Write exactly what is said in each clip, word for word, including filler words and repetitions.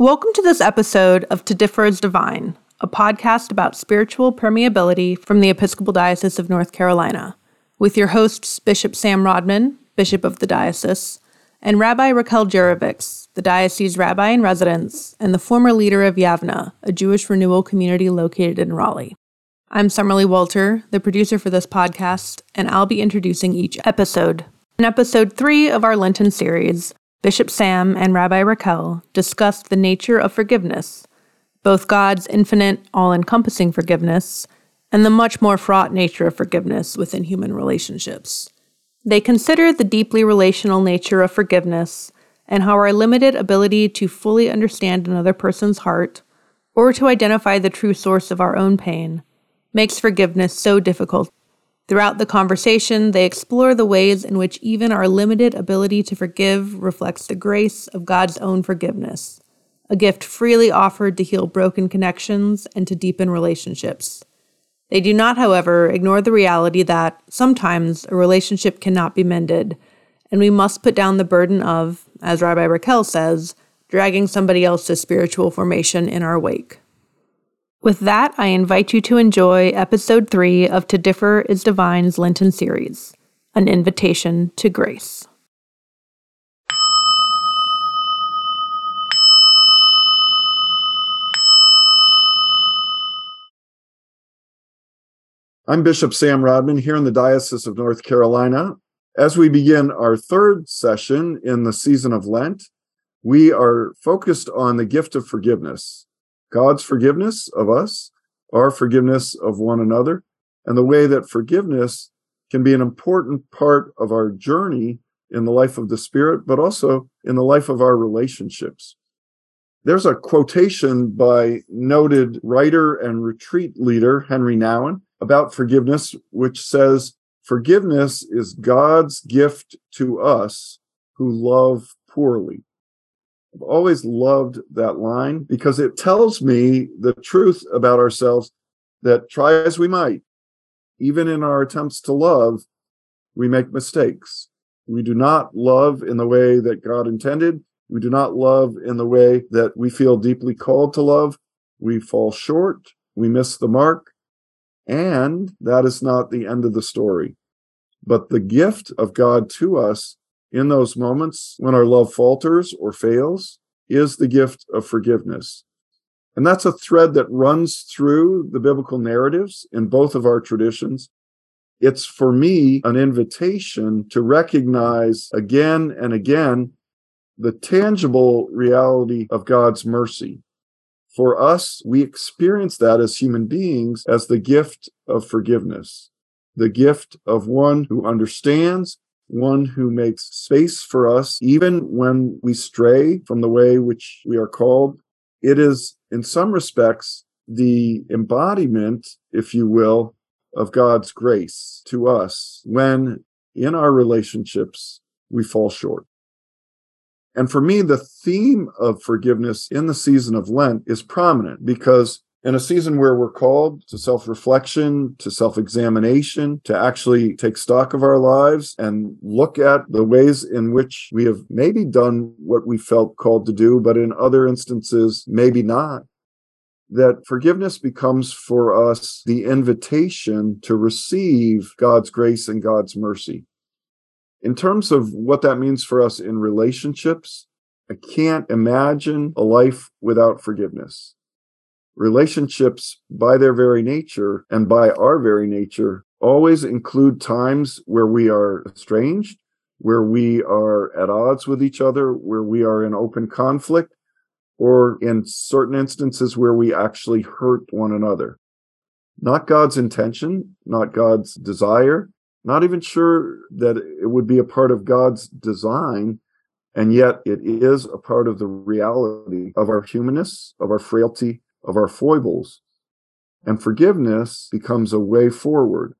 Welcome to this episode of To Differ is Divine, a podcast about spiritual permeability from the Episcopal Diocese of North Carolina, with your hosts Bishop Sam Rodman, Bishop of the Diocese, and Rabbi Raachel Jerevix, the Diocese Rabbi in Residence and the former leader of Yavna, a Jewish renewal community located in Raleigh. I'm Summerly Walter, the producer for this podcast, and I'll be introducing each episode. In episode three of our Lenten series, Bishop Sam and Rabbi Raachel discussed the nature of forgiveness, both God's infinite, all-encompassing forgiveness, and the much more fraught nature of forgiveness within human relationships. They considered the deeply relational nature of forgiveness and how our limited ability to fully understand another person's heart or to identify the true source of our own pain makes forgiveness so difficult. Throughout the conversation, they explore the ways in which even our limited ability to forgive reflects the grace of God's own forgiveness, a gift freely offered to heal broken connections and to deepen relationships. They do not, however, ignore the reality that sometimes a relationship cannot be mended, and we must put down the burden of, as Rabbi Raachel says, dragging somebody else's spiritual formation in our wake. With that, I invite you to enjoy Episode three of To Differ is Divine's Lenten series, an invitation to grace. I'm Bishop Sam Rodman here in the Diocese of North Carolina. As we begin our third session in the season of Lent, we are focused on the gift of forgiveness. God's forgiveness of us, our forgiveness of one another, and the way that forgiveness can be an important part of our journey in the life of the Spirit, but also in the life of our relationships. There's a quotation by noted writer and retreat leader Henri Nouwen about forgiveness, which says, "Forgiveness is God's gift to us who love poorly." I've always loved that line because it tells me the truth about ourselves that, try as we might, even in our attempts to love, we make mistakes. We do not love in the way that God intended. We do not love in the way that we feel deeply called to love. We fall short. We miss the mark. And that is not the end of the story. But the gift of God to us in those moments when our love falters or fails is the gift of forgiveness. And that's a thread that runs through the biblical narratives in both of our traditions. It's, for me, an invitation to recognize again and again the tangible reality of God's mercy. For us, we experience that as human beings as the gift of forgiveness, the gift of one who understands, one who makes space for us, even when we stray from the way which we are called. It is, in some respects, the embodiment, if you will, of God's grace to us when, in our relationships, we fall short. And for me, the theme of forgiveness in the season of Lent is prominent because in a season where we're called to self-reflection, to self-examination, to actually take stock of our lives and look at the ways in which we have maybe done what we felt called to do, but in other instances, maybe not, that forgiveness becomes for us the invitation to receive God's grace and God's mercy. In terms of what that means for us in relationships, I can't imagine a life without forgiveness. Relationships, by their very nature and by our very nature, always include times where we are estranged, where we are at odds with each other, where we are in open conflict, or in certain instances where we actually hurt one another. Not God's intention, not God's desire, not even sure that it would be a part of God's design, and yet it is a part of the reality of our humanness, of our frailty, of our foibles. And forgiveness becomes a way forward,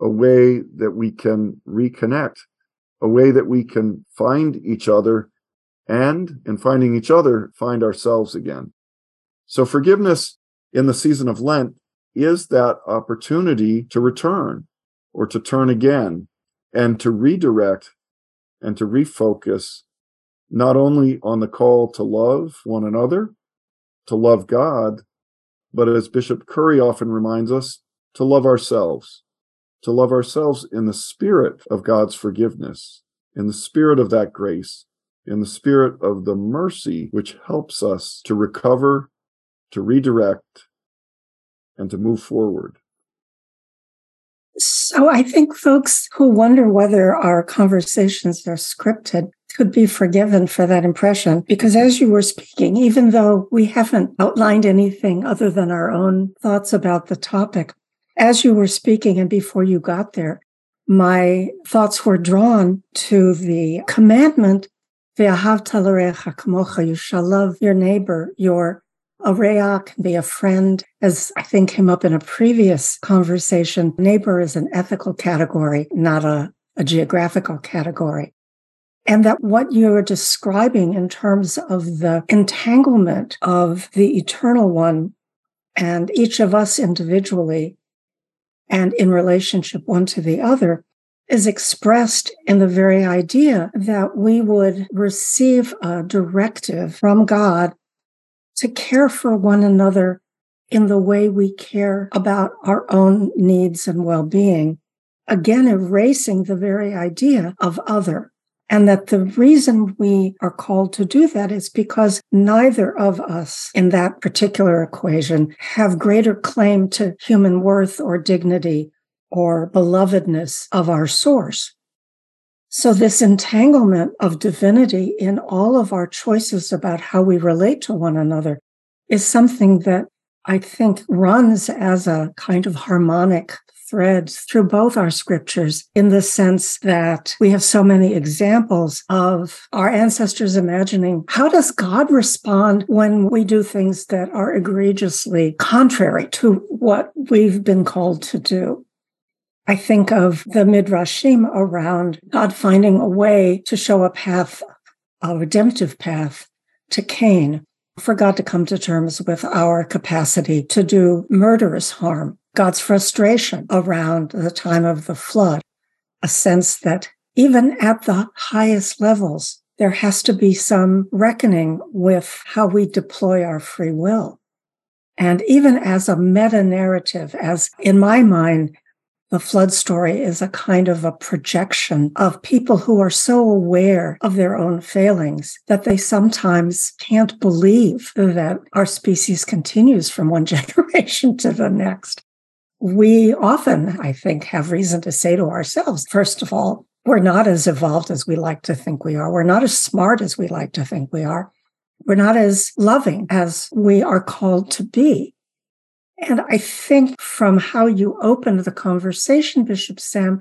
a way that we can reconnect, a way that we can find each other, and in finding each other, find ourselves again. So forgiveness in the season of Lent is that opportunity to return or to turn again and to redirect and to refocus not only on the call to love one another, to love God, but as Bishop Curry often reminds us, to love ourselves, to love ourselves in the spirit of God's forgiveness, in the spirit of that grace, in the spirit of the mercy which helps us to recover, to redirect, and to move forward. So I think folks who wonder whether our conversations are scripted could be forgiven for that impression, because as you were speaking, even though we haven't outlined anything other than our own thoughts about the topic, as you were speaking and before you got there, my thoughts were drawn to the commandment, Ve'ahav t'alarecha kamocha, you shall love your neighbor, your a reah can be a friend, as I think came up in a previous conversation. Neighbor is an ethical category, not a, a geographical category. And that what you are describing in terms of the entanglement of the Eternal One and each of us individually and in relationship one to the other is expressed in the very idea that we would receive a directive from God to care for one another in the way we care about our own needs and well-being, again, erasing the very idea of other. And that the reason we are called to do that is because neither of us in that particular equation have greater claim to human worth or dignity or belovedness of our source. So this entanglement of divinity in all of our choices about how we relate to one another is something that I think runs as a kind of harmonic thread through both our scriptures, in the sense that we have so many examples of our ancestors imagining, how does God respond when we do things that are egregiously contrary to what we've been called to do? I think of the Midrashim around God finding a way to show a path, a redemptive path to Cain, for God to come to terms with our capacity to do murderous harm, God's frustration around the time of the flood, a sense that even at the highest levels, there has to be some reckoning with how we deploy our free will. And even as a meta-narrative, as in my mind, the flood story is a kind of a projection of people who are so aware of their own failings that they sometimes can't believe that our species continues from one generation to the next. We often, I think, have reason to say to ourselves, first of all, we're not as evolved as we like to think we are. We're not as smart as we like to think we are. We're not as loving as we are called to be. And I think from how you opened the conversation, Bishop Sam,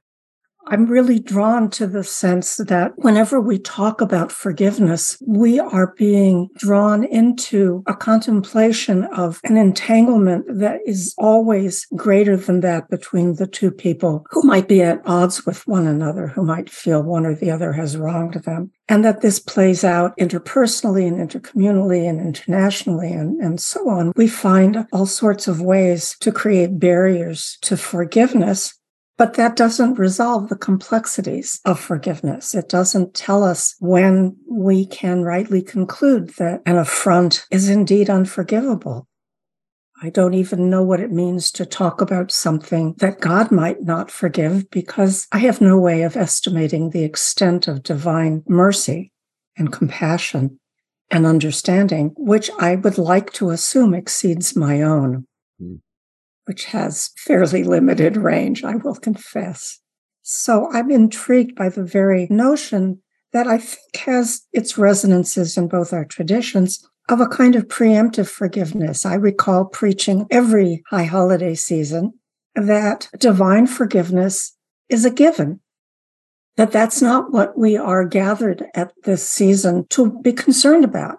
I'm really drawn to the sense that whenever we talk about forgiveness, we are being drawn into a contemplation of an entanglement that is always greater than that between the two people who might be at odds with one another, who might feel one or the other has wronged them. And that this plays out interpersonally and intercommunally and internationally and, and so on. We find all sorts of ways to create barriers to forgiveness. But that doesn't resolve the complexities of forgiveness. It doesn't tell us when we can rightly conclude that an affront is indeed unforgivable. I don't even know what it means to talk about something that God might not forgive, because I have no way of estimating the extent of divine mercy and compassion and understanding, which I would like to assume exceeds my own. Mm. Which has fairly limited range, I will confess. So I'm intrigued by the very notion that I think has its resonances in both our traditions of a kind of preemptive forgiveness. I recall preaching every high holiday season that divine forgiveness is a given, that that's not what we are gathered at this season to be concerned about.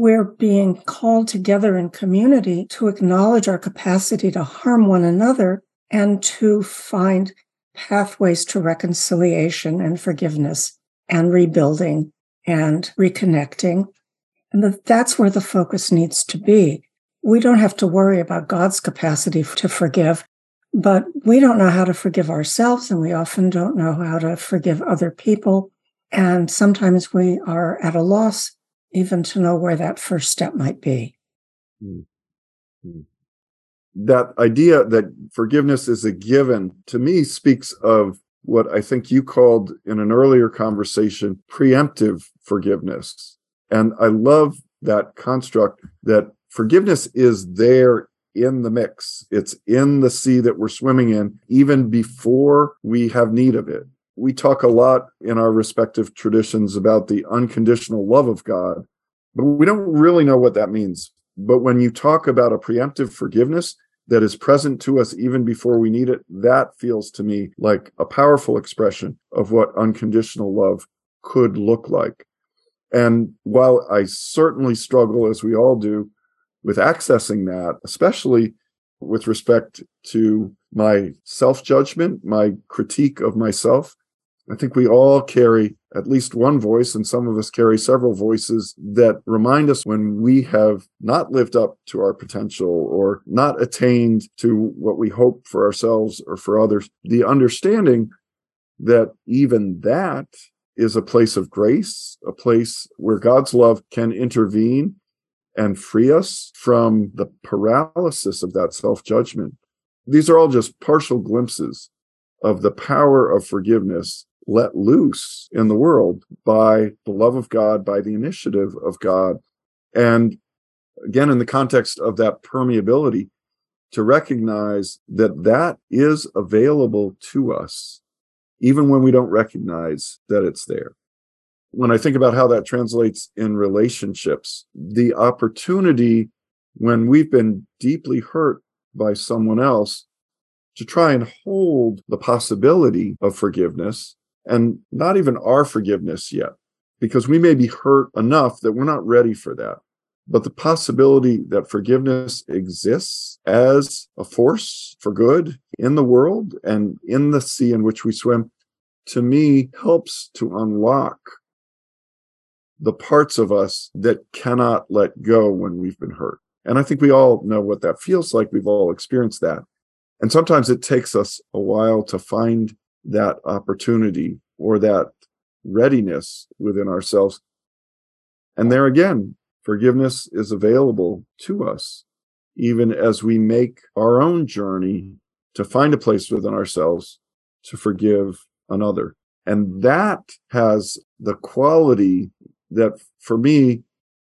We're being called together in community to acknowledge our capacity to harm one another and to find pathways to reconciliation and forgiveness and rebuilding and reconnecting. And that that's where the focus needs to be. We don't have to worry about God's capacity to forgive, but we don't know how to forgive ourselves, and we often don't know how to forgive other people. And sometimes we are at a loss even to know where that first step might be. Mm-hmm. That idea that forgiveness is a given, to me, speaks of what I think you called in an earlier conversation, preemptive forgiveness. And I love that construct that forgiveness is there in the mix. It's in the sea that we're swimming in, even before we have need of it. We talk a lot in our respective traditions about the unconditional love of God, but we don't really know what that means. But when you talk about a preemptive forgiveness that is present to us even before we need it, that feels to me like a powerful expression of what unconditional love could look like. And while I certainly struggle, as we all do, with accessing that, especially with respect to my self-judgment, my critique of myself, I think we all carry at least one voice, and some of us carry several voices that remind us when we have not lived up to our potential or not attained to what we hope for ourselves or for others. The understanding that even that is a place of grace, a place where God's love can intervene and free us from the paralysis of that self-judgment. These are all just partial glimpses of the power of forgiveness let loose in the world by the love of God, by the initiative of God. And again, in the context of that permeability, to recognize that that is available to us, even when we don't recognize that it's there. When I think about how that translates in relationships, the opportunity when we've been deeply hurt by someone else to try and hold the possibility of forgiveness, and not even our forgiveness yet, because we may be hurt enough that we're not ready for that. But the possibility that forgiveness exists as a force for good in the world and in the sea in which we swim, to me, helps to unlock the parts of us that cannot let go when we've been hurt. And I think we all know what that feels like. We've all experienced that. And sometimes it takes us a while to find that opportunity or that readiness within ourselves. And there again, forgiveness is available to us, even as we make our own journey to find a place within ourselves to forgive another. And that has the quality that, for me,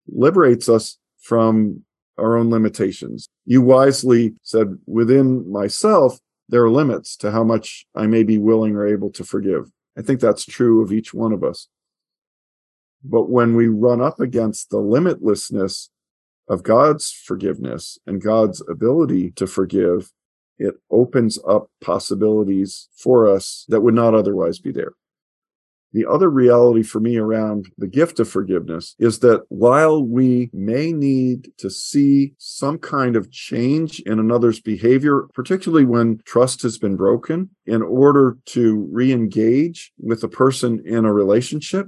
liberates us from our own limitations. You wisely said, within myself, there are limits to how much I may be willing or able to forgive. I think that's true of each one of us. But when we run up against the limitlessness of God's forgiveness and God's ability to forgive, it opens up possibilities for us that would not otherwise be there. The other reality for me around the gift of forgiveness is that while we may need to see some kind of change in another's behavior, particularly when trust has been broken, in order to re-engage with a person in a relationship,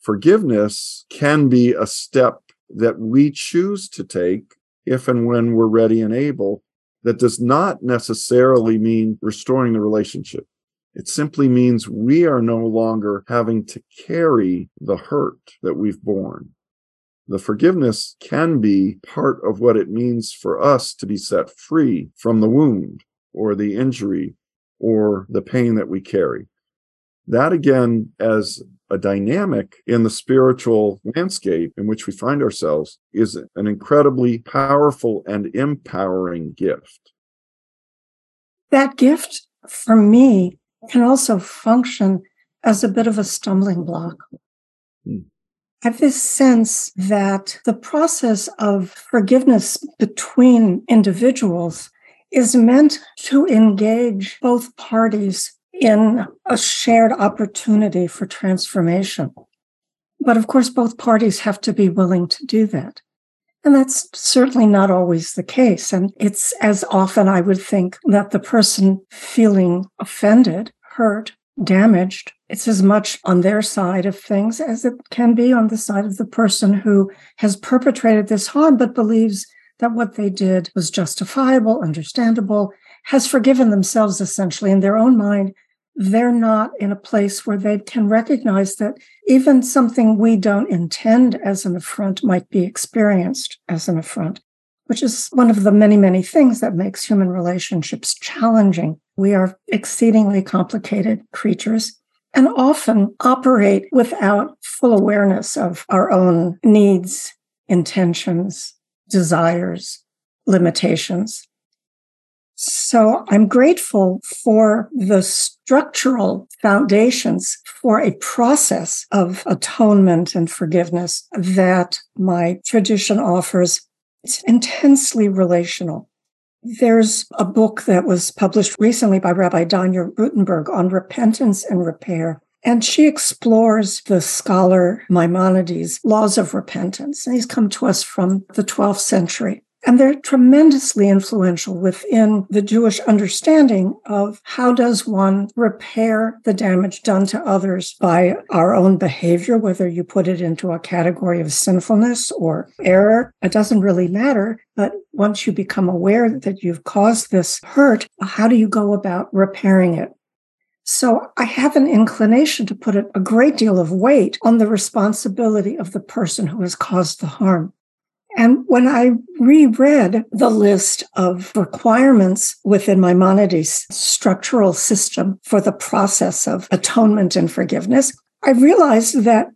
forgiveness can be a step that we choose to take if and when we're ready and able. That does not necessarily mean restoring the relationship. It simply means we are no longer having to carry the hurt that we've borne. The forgiveness can be part of what it means for us to be set free from the wound or the injury or the pain that we carry. That, again, as a dynamic in the spiritual landscape in which we find ourselves, is an incredibly powerful and empowering gift. That gift, for me, can also function as a bit of a stumbling block. Hmm. I have this sense that the process of forgiveness between individuals is meant to engage both parties in a shared opportunity for transformation. But of course, both parties have to be willing to do that. And that's certainly not always the case. And it's as often, I would think, that the person feeling offended, hurt, damaged, it's as much on their side of things as it can be on the side of the person who has perpetrated this harm, but believes that what they did was justifiable, understandable, has forgiven themselves essentially in their own mind, they're not in a place where they can recognize that even something we don't intend as an affront might be experienced as an affront, which is one of the many, many things that makes human relationships challenging. We are exceedingly complicated creatures and often operate without full awareness of our own needs, intentions, desires, limitations. So I'm grateful for the structural foundations for a process of atonement and forgiveness that my tradition offers. It's intensely relational. There's a book that was published recently by Rabbi Danya Rutenberg on repentance and repair. And she explores the scholar Maimonides' laws of repentance. And he's come to us from the twelfth century. And they're tremendously influential within the Jewish understanding of how does one repair the damage done to others by our own behavior, whether you put it into a category of sinfulness or error. It doesn't really matter. But once you become aware that you've caused this hurt, how do you go about repairing it? So I have an inclination to put a great deal of weight on the responsibility of the person who has caused the harm. And when I reread the list of requirements within Maimonides' structural system for the process of atonement and forgiveness, I realized that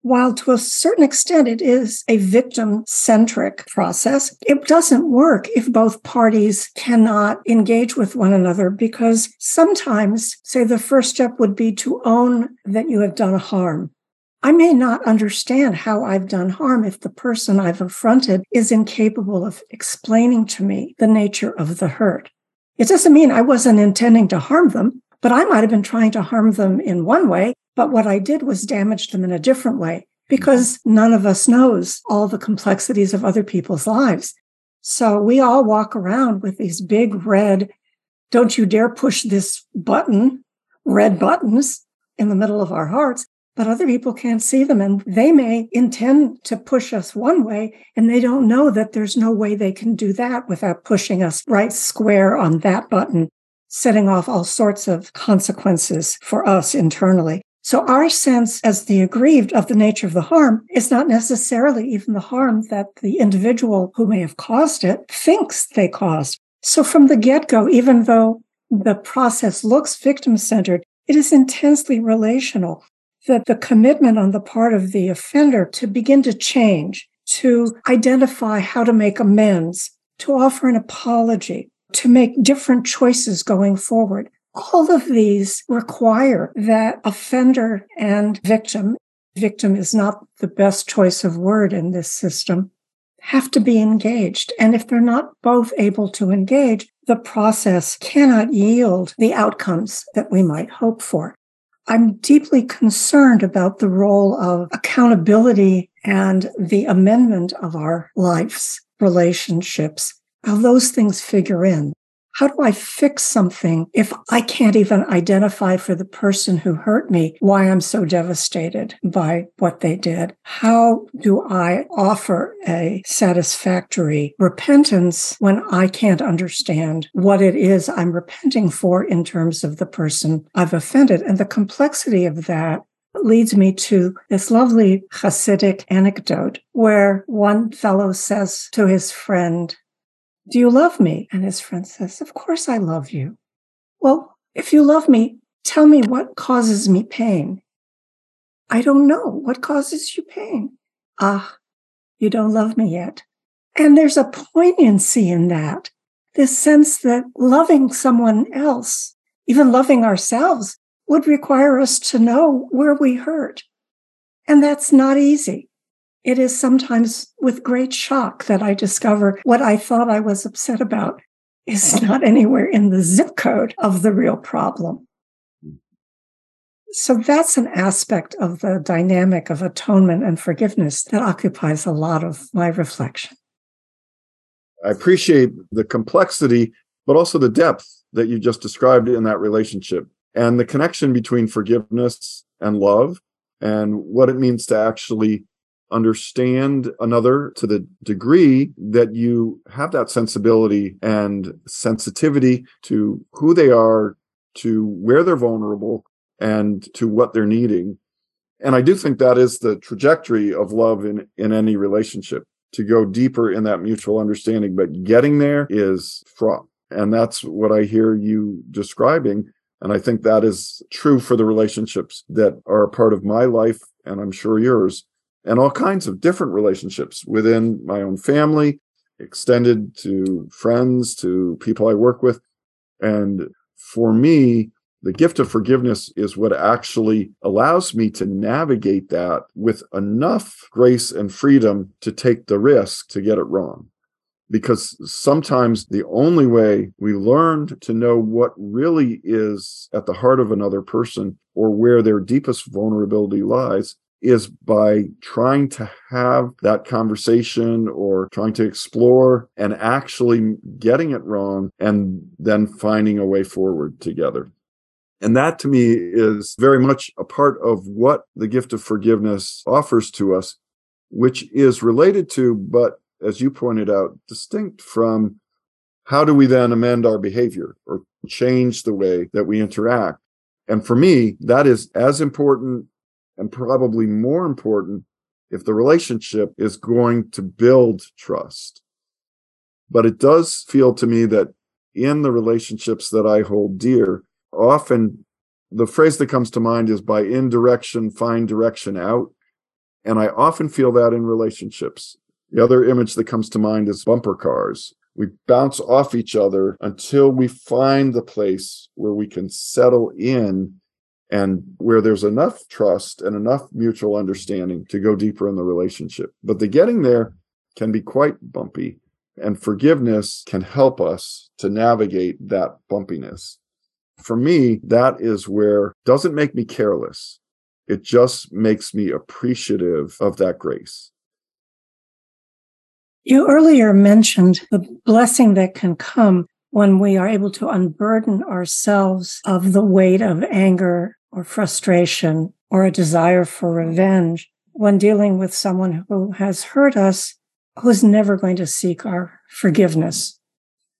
while to a certain extent it is a victim-centric process, it doesn't work if both parties cannot engage with one another, because sometimes, say, the first step would be to own that you have done harm. I may not understand how I've done harm if the person I've affronted is incapable of explaining to me the nature of the hurt. It doesn't mean I wasn't intending to harm them, but I might have been trying to harm them in one way, but what I did was damage them in a different way, because none of us knows all the complexities of other people's lives. So we all walk around with these big red, don't you dare push this button, red buttons in the middle of our hearts. But other people can't see them, and they may intend to push us one way, and they don't know that there's no way they can do that without pushing us right square on that button, setting off all sorts of consequences for us internally. So our sense as the aggrieved of the nature of the harm is not necessarily even the harm that the individual who may have caused it thinks they caused. So from the get-go, even though the process looks victim-centered, it is intensely relational. That the commitment on the part of the offender to begin to change, to identify how to make amends, to offer an apology, to make different choices going forward. All of these require that offender and victim, victim is not the best choice of word in this system, have to be engaged. And if they're not both able to engage, the process cannot yield the outcomes that we might hope for. I'm deeply concerned about the role of accountability and the amendment of our lives, relationships, how those things figure in. How do I fix something if I can't even identify for the person who hurt me why I'm so devastated by what they did? How do I offer a satisfactory repentance when I can't understand what it is I'm repenting for in terms of the person I've offended? And the complexity of that leads me to this lovely Hasidic anecdote where one fellow says to his friend, "Do you love me?" And his friend says, "Of course I love you." "Well, if you love me, tell me what causes me pain." "I don't know. What causes you pain?" "Ah, you don't love me yet." And there's a poignancy in that, this sense that loving someone else, even loving ourselves, would require us to know where we hurt. And that's not easy. It is sometimes with great shock that I discover what I thought I was upset about is not anywhere in the zip code of the real problem. So that's an aspect of the dynamic of atonement and forgiveness that occupies a lot of my reflection. I appreciate the complexity, but also the depth that you just described in that relationship and the connection between forgiveness and love and what it means to actually understand another to the degree that you have that sensibility and sensitivity to who they are, to where they're vulnerable and to what they're needing. And I do think that is the trajectory of love in, in any relationship, to go deeper in that mutual understanding. But getting there is fraught. And that's what I hear you describing. And I think that is true for the relationships that are a part of my life, and I'm sure yours, and all kinds of different relationships within my own family, extended to friends, to people I work with. And for me, the gift of forgiveness is what actually allows me to navigate that with enough grace and freedom to take the risk to get it wrong. Because sometimes the only way we learn to know what really is at the heart of another person or where their deepest vulnerability lies is by trying to have that conversation or trying to explore and actually getting it wrong and then finding a way forward together. And that to me is very much a part of what the gift of forgiveness offers to us, which is related to, but as you pointed out, distinct from, how do we then amend our behavior or change the way that we interact? And for me, that is as important and probably more important if the relationship is going to build trust. But it does feel to me that in the relationships that I hold dear, often the phrase that comes to mind is, by indirection, find direction out. And I often feel that in relationships. The other image that comes to mind is bumper cars. We bounce off each other until we find the place where we can settle in and where there's enough trust and enough mutual understanding to go deeper in the relationship. But the getting there can be quite bumpy, and forgiveness can help us to navigate that bumpiness. For me, that is where it doesn't make me careless. It just makes me appreciative of that grace. You earlier mentioned the blessing that can come when we are able to unburden ourselves of the weight of anger or frustration or a desire for revenge when dealing with someone who has hurt us, who's never going to seek our forgiveness.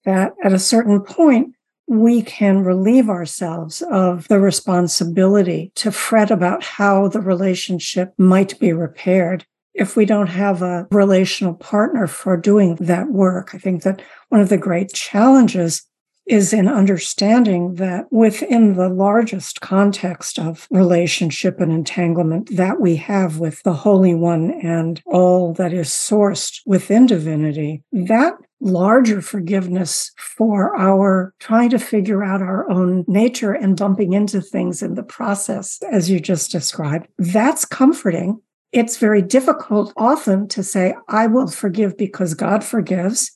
That at a certain point, we can relieve ourselves of the responsibility to fret about how the relationship might be repaired if we don't have a relational partner for doing that work. I think that one of the great challenges is in understanding that within the largest context of relationship and entanglement that we have with the Holy One and all that is sourced within divinity, that larger forgiveness for our trying to figure out our own nature and bumping into things in the process, as you just described, that's comforting. It's very difficult often to say, I will forgive because God forgives.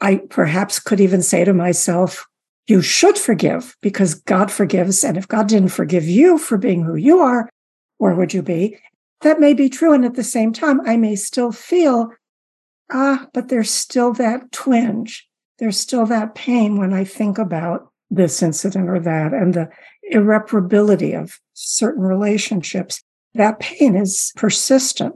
I perhaps could even say to myself, you should forgive because God forgives. And if God didn't forgive you for being who you are, where would you be? That may be true. And at the same time, I may still feel, ah, but there's still that twinge. There's still that pain when I think about this incident or that and the irreparability of certain relationships. That pain is persistent.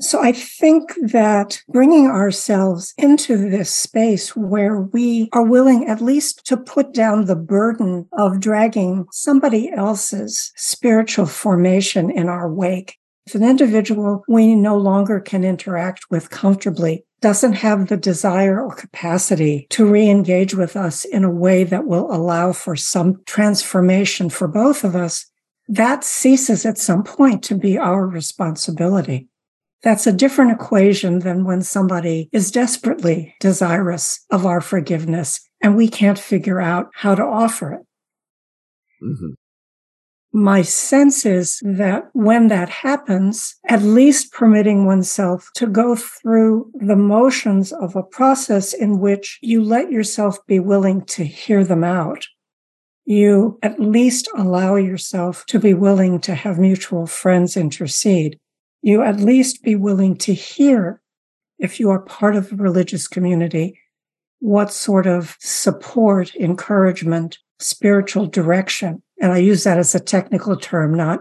So I think that bringing ourselves into this space where we are willing at least to put down the burden of dragging somebody else's spiritual formation in our wake. If an individual we no longer can interact with comfortably doesn't have the desire or capacity to re-engage with us in a way that will allow for some transformation for both of us, that ceases at some point to be our responsibility. That's a different equation than when somebody is desperately desirous of our forgiveness and we can't figure out how to offer it. Mm-hmm. My sense is that when that happens, at least permitting oneself to go through the motions of a process in which you let yourself be willing to hear them out, you at least allow yourself to be willing to have mutual friends intercede. You at least be willing to hear, if you are part of a religious community, what sort of support, encouragement, spiritual direction. And I use that as a technical term, not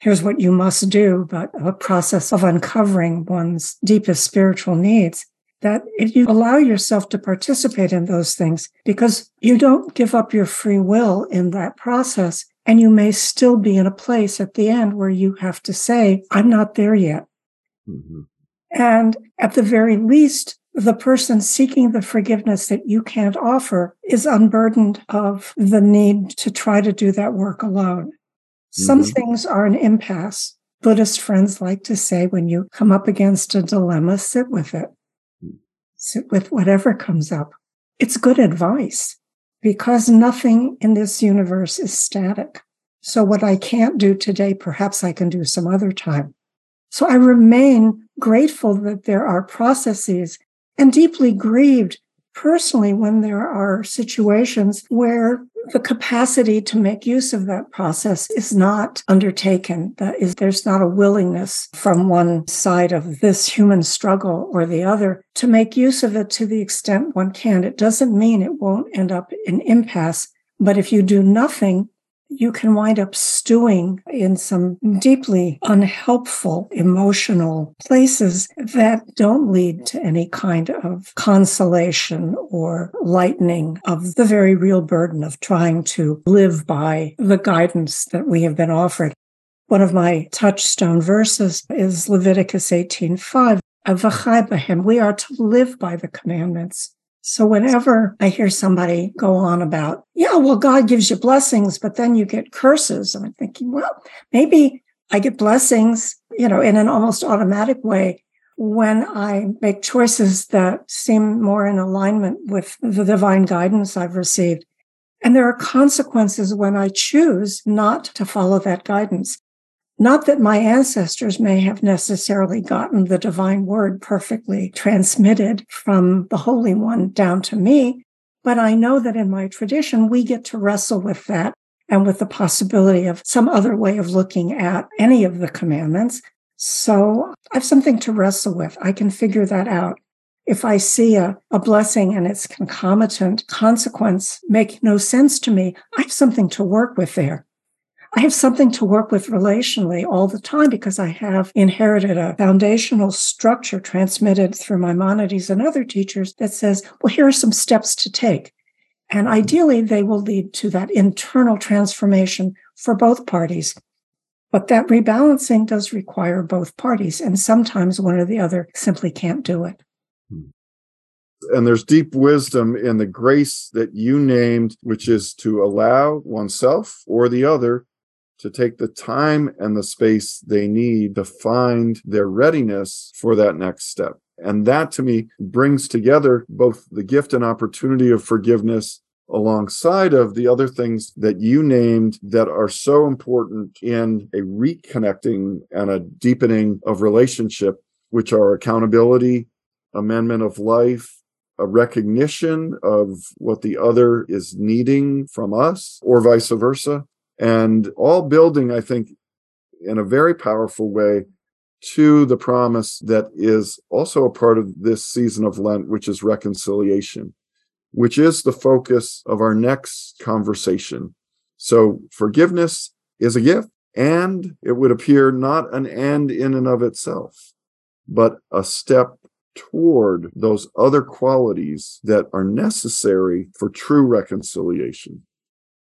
here's what you must do, but a process of uncovering one's deepest spiritual needs that if you allow yourself to participate in those things, because you don't give up your free will in that process, and you may still be in a place at the end where you have to say, I'm not there yet. Mm-hmm. And at the very least, the person seeking the forgiveness that you can't offer is unburdened of the need to try to do that work alone. Mm-hmm. Some things are an impasse. Buddhist friends like to say, when you come up against a dilemma, sit with it. Sit with whatever comes up. It's good advice, because nothing in this universe is static. So what I can't do today, perhaps I can do some other time. So I remain grateful that there are processes, and deeply grieved personally when there are situations where the capacity to make use of that process is not undertaken. That is, there's not a willingness from one side of this human struggle or the other to make use of it to the extent one can. It doesn't mean it won't end up in impasse, but if you do nothing, you can wind up stewing in some deeply unhelpful emotional places that don't lead to any kind of consolation or lightening of the very real burden of trying to live by the guidance that we have been offered. One of my touchstone verses is Leviticus eighteen five, Vachai bahem. We are to live by the commandments. So whenever I hear somebody go on about, yeah, well, God gives you blessings, but then you get curses. And I'm thinking, well, maybe I get blessings, you know, in an almost automatic way when I make choices that seem more in alignment with the divine guidance I've received. And there are consequences when I choose not to follow that guidance. Not that my ancestors may have necessarily gotten the divine word perfectly transmitted from the Holy One down to me, but I know that in my tradition, we get to wrestle with that and with the possibility of some other way of looking at any of the commandments. So I have something to wrestle with. I can figure that out. If I see a, a blessing and its concomitant consequence make no sense to me, I have something to work with there. I have something to work with relationally all the time because I have inherited a foundational structure transmitted through Maimonides and other teachers that says, well, here are some steps to take. And ideally, they will lead to that internal transformation for both parties. But that rebalancing does require both parties. And sometimes one or the other simply can't do it. And there's deep wisdom in the grace that you named, which is to allow oneself or the other to take the time and the space they need to find their readiness for that next step. And that, to me, brings together both the gift and opportunity of forgiveness alongside of the other things that you named that are so important in a reconnecting and a deepening of relationship, which are accountability, amendment of life, a recognition of what the other is needing from us, or vice versa. And all building, I think, in a very powerful way to the promise that is also a part of this season of Lent, which is reconciliation, which is the focus of our next conversation. So forgiveness is a gift, and it would appear not an end in and of itself, but a step toward those other qualities that are necessary for true reconciliation.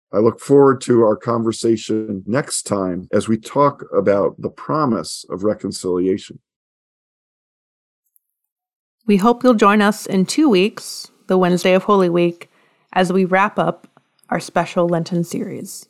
I look forward to our conversation next time as we talk about the promise of reconciliation. We hope you'll join us in two weeks, the Wednesday of Holy Week, as we wrap up our special Lenten series.